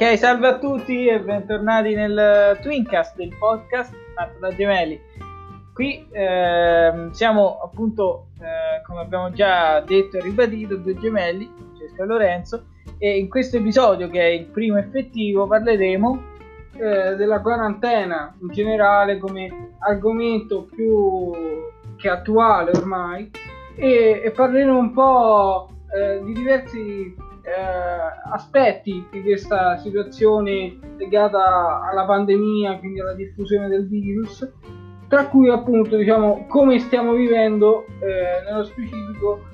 Ok, salve a tutti e bentornati nel Twincast, il podcast fatto da gemelli. Qui siamo appunto, come abbiamo già detto e ribadito, due gemelli, Francesco e Lorenzo, e in questo episodio, che è il primo effettivo, parleremo della quarantena in generale come argomento più che attuale ormai, e parleremo un po' di diversi aspetti di questa situazione legata alla pandemia, quindi alla diffusione del virus, tra cui appunto, diciamo, come stiamo vivendo nello specifico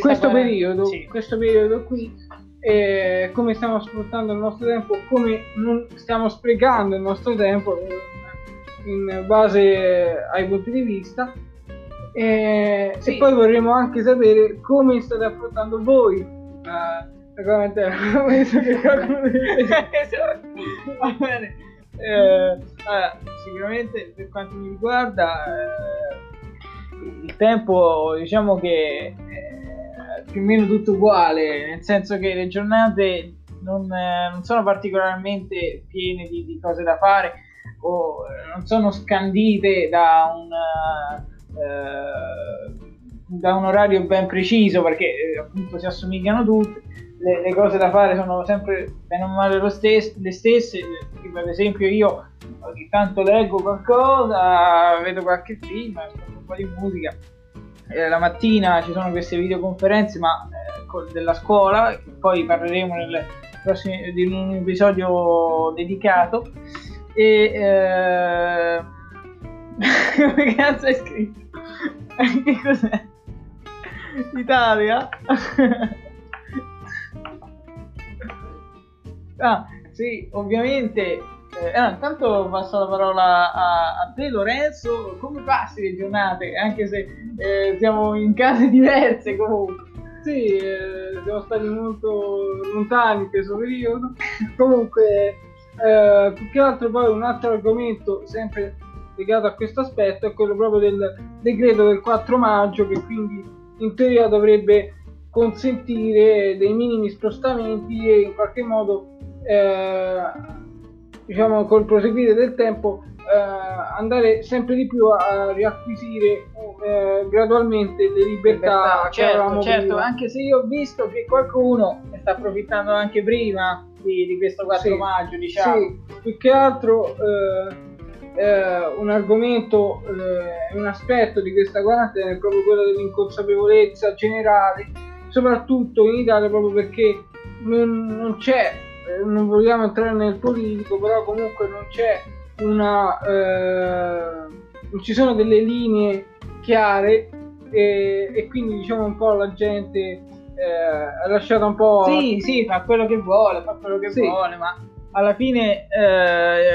questo periodo qui, come stiamo sfruttando il nostro tempo, come non stiamo sprecando il nostro tempo in base ai punti di vista. E poi vorremmo anche sapere come state affrontando voi la quarantena. Va bene. Allora, sicuramente per quanto mi riguarda il tempo, diciamo che è più o meno tutto uguale, nel senso che le giornate non sono particolarmente piene di cose da fare, o non sono scandite da un orario ben preciso, perché appunto si assomigliano tutte, le cose da fare sono sempre bene o male le stesse. Per esempio, io ogni tanto leggo qualcosa, vedo qualche film, ascolto un po' di musica, la mattina ci sono queste videoconferenze della scuola, che poi parleremo di un episodio dedicato, e che cazzo è scritto? Che cos'è? Italia? Ah, sì, ovviamente. Intanto passo la parola a te, Lorenzo. Come passi le giornate? Anche se siamo in case diverse, comunque. Sì, siamo stati molto lontani in questo periodo. Comunque, più che altro poi un altro argomento, sempre legato a questo aspetto, è quello proprio del decreto del 4 maggio, che quindi in teoria dovrebbe consentire dei minimi spostamenti e in qualche modo, diciamo, col proseguire del tempo, andare sempre di più a riacquisire gradualmente le libertà. Certo, anche se io ho visto che qualcuno ne sta approfittando anche prima di questo 4 maggio, diciamo. Sì, più che altro un argomento, un aspetto di questa quarantena è proprio quello dell'inconsapevolezza generale, soprattutto in Italia, proprio perché non c'è, non vogliamo entrare nel politico, però comunque non c'è non ci sono delle linee chiare, e quindi, diciamo, un po' la gente è lasciata un po'. Sì, fa quello che vuole, ma alla fine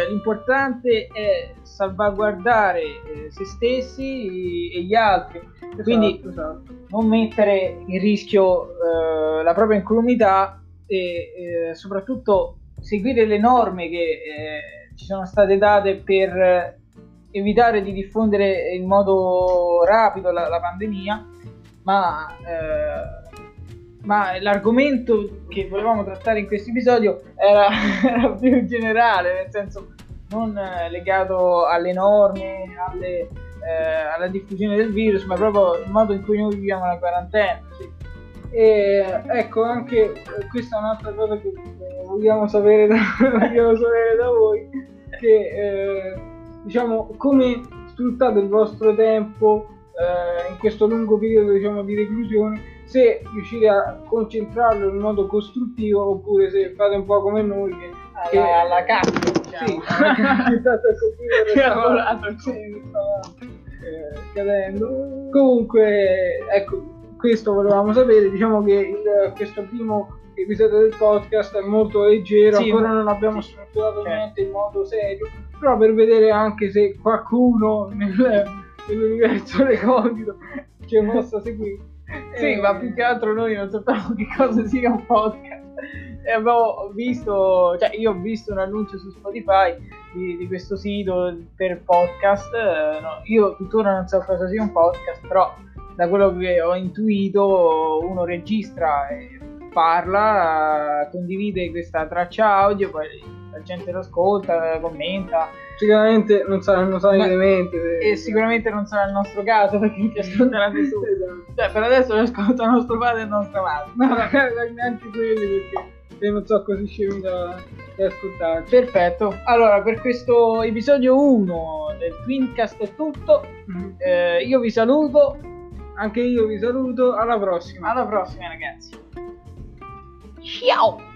l'importante è salvaguardare se stessi e gli altri, esatto. Non mettere in rischio la propria incolumità, e soprattutto seguire le norme che ci sono state date per evitare di diffondere in modo rapido la pandemia, ma l'argomento che volevamo trattare in questo episodio era più generale, nel senso non legato alle norme, alla diffusione del virus, ma proprio il modo in cui noi viviamo la quarantena. Sì. E ecco, anche questa è un'altra cosa che vogliamo sapere da voi, che diciamo, come sfruttate il vostro tempo in questo lungo periodo, diciamo, di reclusione, se riuscite a concentrarlo in modo costruttivo, oppure se fate un po' come noi, che alla cacca, diciamo. Sì, cadendo. Comunque, ecco, questo volevamo sapere. Diciamo che questo primo episodio del podcast è molto leggero, ancora non abbiamo strutturato niente in modo serio, però per vedere anche se qualcuno nell'universo recondito ci possa seguire. Sì, ma più che altro noi non sappiamo che cosa sia un podcast, e io ho visto un annuncio su Spotify di questo sito per podcast. Io tuttora non so cosa sia un podcast, però da quello che ho intuito uno registra e parla, condivide questa traccia audio, poi la gente l'ascolta, commenta. Sicuramente non saranno sani di mente. E sicuramente non sarà il nostro caso, perché ti ascolterà nessuno. Esatto. Cioè, per adesso lo ascolta nostro padre e nostra madre. No, neanche quelli, perché non so così scemi da ascoltarci. Perfetto. Allora, per questo episodio 1 del Twincast è tutto. Io vi saluto. Anche io vi saluto. Alla prossima. Alla prossima, ragazzi. Ciao.